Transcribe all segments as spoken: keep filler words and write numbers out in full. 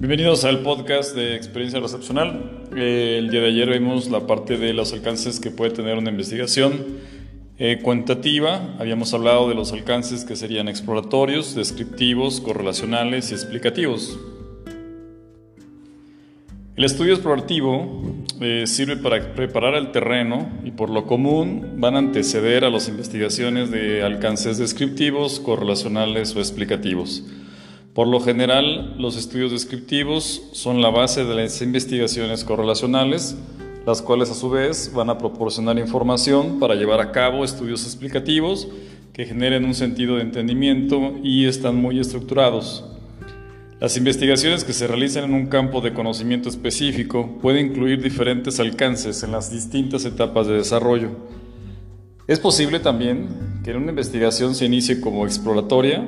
Bienvenidos al podcast de Experiencia Recepcional. Eh, el día de ayer vimos la parte de los alcances que puede tener una investigación eh, cuantitativa. Habíamos hablado de los alcances que serían exploratorios, descriptivos, correlacionales y explicativos. El estudio explorativo eh, sirve para preparar el terreno y por lo común van a anteceder a las investigaciones de alcances descriptivos, correlacionales o explicativos. Por lo general, los estudios descriptivos son la base de las investigaciones correlacionales, las cuales a su vez van a proporcionar información para llevar a cabo estudios explicativos que generen un sentido de entendimiento y están muy estructurados. Las investigaciones que se realizan en un campo de conocimiento específico pueden incluir diferentes alcances en las distintas etapas de desarrollo. Es posible también que una investigación se inicie como exploratoria,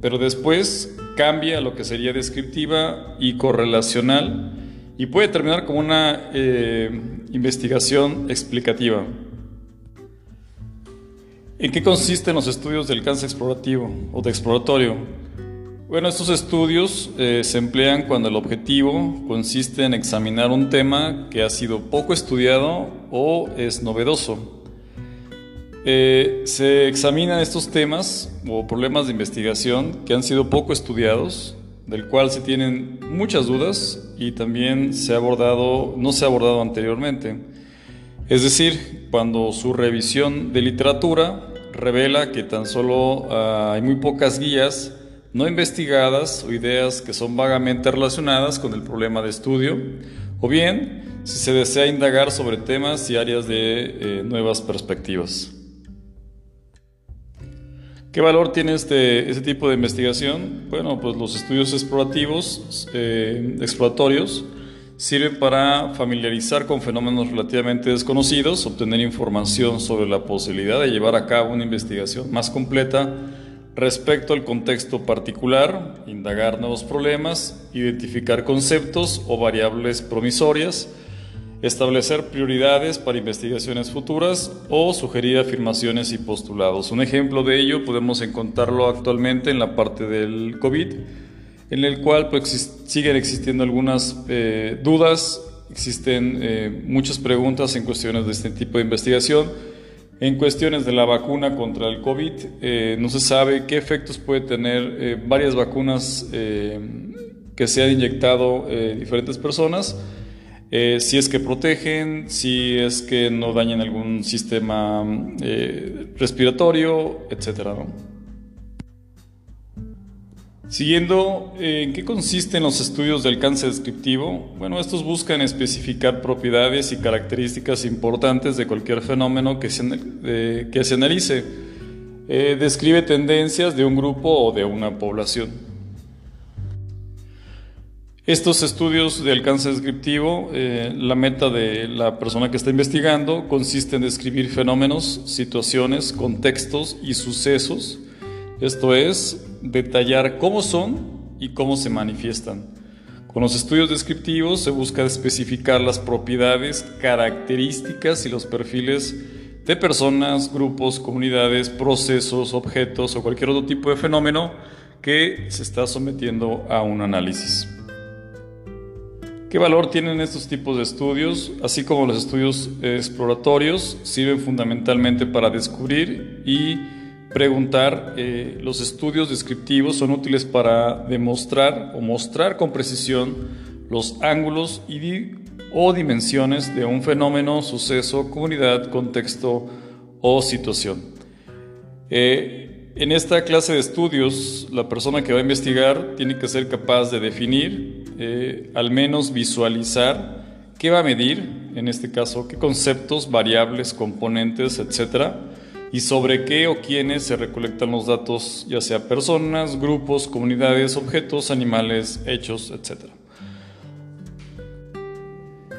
pero después cambia a lo que sería descriptiva y correlacional y puede terminar como una eh, investigación explicativa. ¿En qué consisten los estudios de alcance explorativo o de exploratorio? Bueno, estos estudios eh, se emplean cuando el objetivo consiste en examinar un tema que ha sido poco estudiado o es novedoso. Eh, se examinan estos temas o problemas de investigación que han sido poco estudiados, del cual se tienen muchas dudas y también se ha abordado, no se ha abordado anteriormente. Es decir, cuando su revisión de literatura revela que tan solo uh, hay muy pocas guías no investigadas o ideas que son vagamente relacionadas con el problema de estudio, o bien si se desea indagar sobre temas y áreas de eh, nuevas perspectivas. ¿Qué valor tiene este, este tipo de investigación? Bueno, pues los estudios explorativos, eh, exploratorios sirven para familiarizar con fenómenos relativamente desconocidos, obtener información sobre la posibilidad de llevar a cabo una investigación más completa respecto al contexto particular, indagar nuevos problemas, identificar conceptos o variables promisorias, establecer prioridades para investigaciones futuras o sugerir afirmaciones y postulados. Un ejemplo de ello podemos encontrarlo actualmente en la parte del COVID, en el cual pues, exist- siguen existiendo algunas eh, dudas, existen eh, muchas preguntas en cuestiones de este tipo de investigación. En cuestiones de la vacuna contra el COVID, eh, no se sabe qué efectos puede tener eh, varias vacunas eh, que se han inyectado eh, diferentes personas. Eh, si es que protegen, si es que no dañan algún sistema eh, respiratorio, etcétera, ¿no? Siguiendo, eh, ¿en qué consisten los estudios de alcance descriptivo? Bueno, estos buscan especificar propiedades y características importantes de cualquier fenómeno que se, eh, que se analice. Eh, describe tendencias de un grupo o de una población. Estos estudios de alcance descriptivo, eh, la meta de la persona que está investigando consiste en describir fenómenos, situaciones, contextos y sucesos, esto es, detallar cómo son y cómo se manifiestan. Con los estudios descriptivos se busca especificar las propiedades, características y los perfiles de personas, grupos, comunidades, procesos, objetos o cualquier otro tipo de fenómeno que se está sometiendo a un análisis. ¿Qué valor tienen estos tipos de estudios? Así como los estudios exploratorios sirven fundamentalmente para descubrir y preguntar. Eh, los estudios descriptivos son útiles para demostrar o mostrar con precisión los ángulos y, o dimensiones de un fenómeno, suceso, comunidad, contexto o situación. Eh, En esta clase de estudios, la persona que va a investigar tiene que ser capaz de definir, eh, al menos visualizar, qué va a medir, en este caso, qué conceptos, variables, componentes, etcétera, y sobre qué o quiénes se recolectan los datos, ya sea personas, grupos, comunidades, objetos, animales, hechos, etcétera.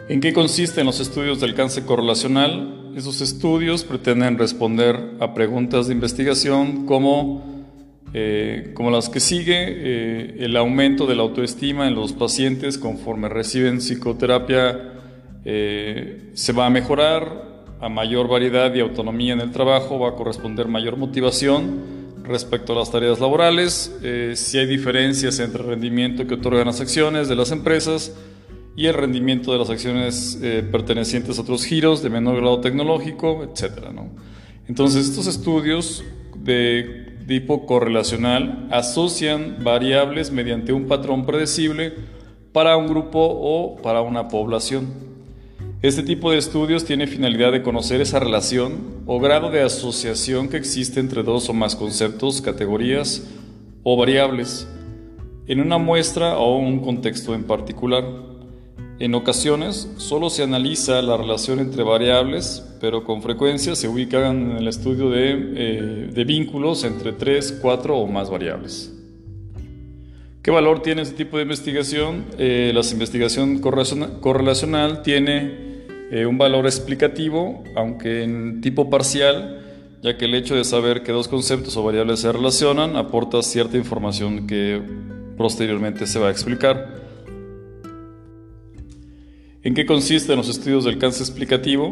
¿En qué consisten los estudios de alcance correlacional? Esos estudios pretenden responder a preguntas de investigación como, eh, como las que sigue, eh, el aumento de la autoestima en los pacientes conforme reciben psicoterapia eh, se va a mejorar, a mayor variedad y autonomía en el trabajo va a corresponder mayor motivación, Respecto a las tareas laborales, eh, si hay diferencias entre el rendimiento que otorgan las acciones de las empresas y el rendimiento de las acciones eh, pertenecientes a otros giros de menor grado tecnológico, etcétera, ¿no? Entonces, estos estudios de tipo correlacional asocian variables mediante un patrón predecible para un grupo o para una población. Este tipo de estudios tiene finalidad de conocer esa relación o grado de asociación que existe entre dos o más conceptos, categorías o variables en una muestra o un contexto en particular. En ocasiones solo se analiza la relación entre variables, pero con frecuencia se ubican en el estudio de, eh, de vínculos entre tres, cuatro o más variables. ¿Qué valor tiene este tipo de investigación? Eh, la investigación correlacional, correlacional tiene Eh, un valor explicativo, aunque en tipo parcial, ya que el hecho de saber que dos conceptos o variables se relacionan aporta cierta información que posteriormente se va a explicar. ¿En qué consisten los estudios de alcance explicativo?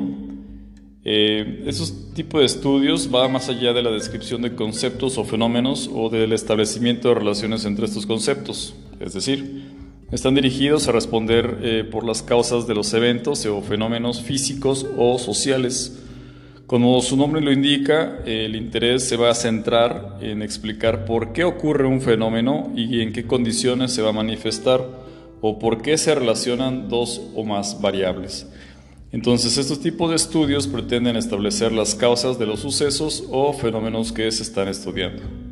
Eh, estos tipos de estudios van más allá de la descripción de conceptos o fenómenos o del establecimiento de relaciones entre estos conceptos, es decir, están dirigidos a responder eh, por las causas de los eventos o fenómenos físicos o sociales. Como su nombre lo indica, el interés se va a centrar en explicar por qué ocurre un fenómeno y en qué condiciones se va a manifestar o por qué se relacionan dos o más variables. Entonces, estos tipos de estudios pretenden establecer las causas de los sucesos o fenómenos que se están estudiando.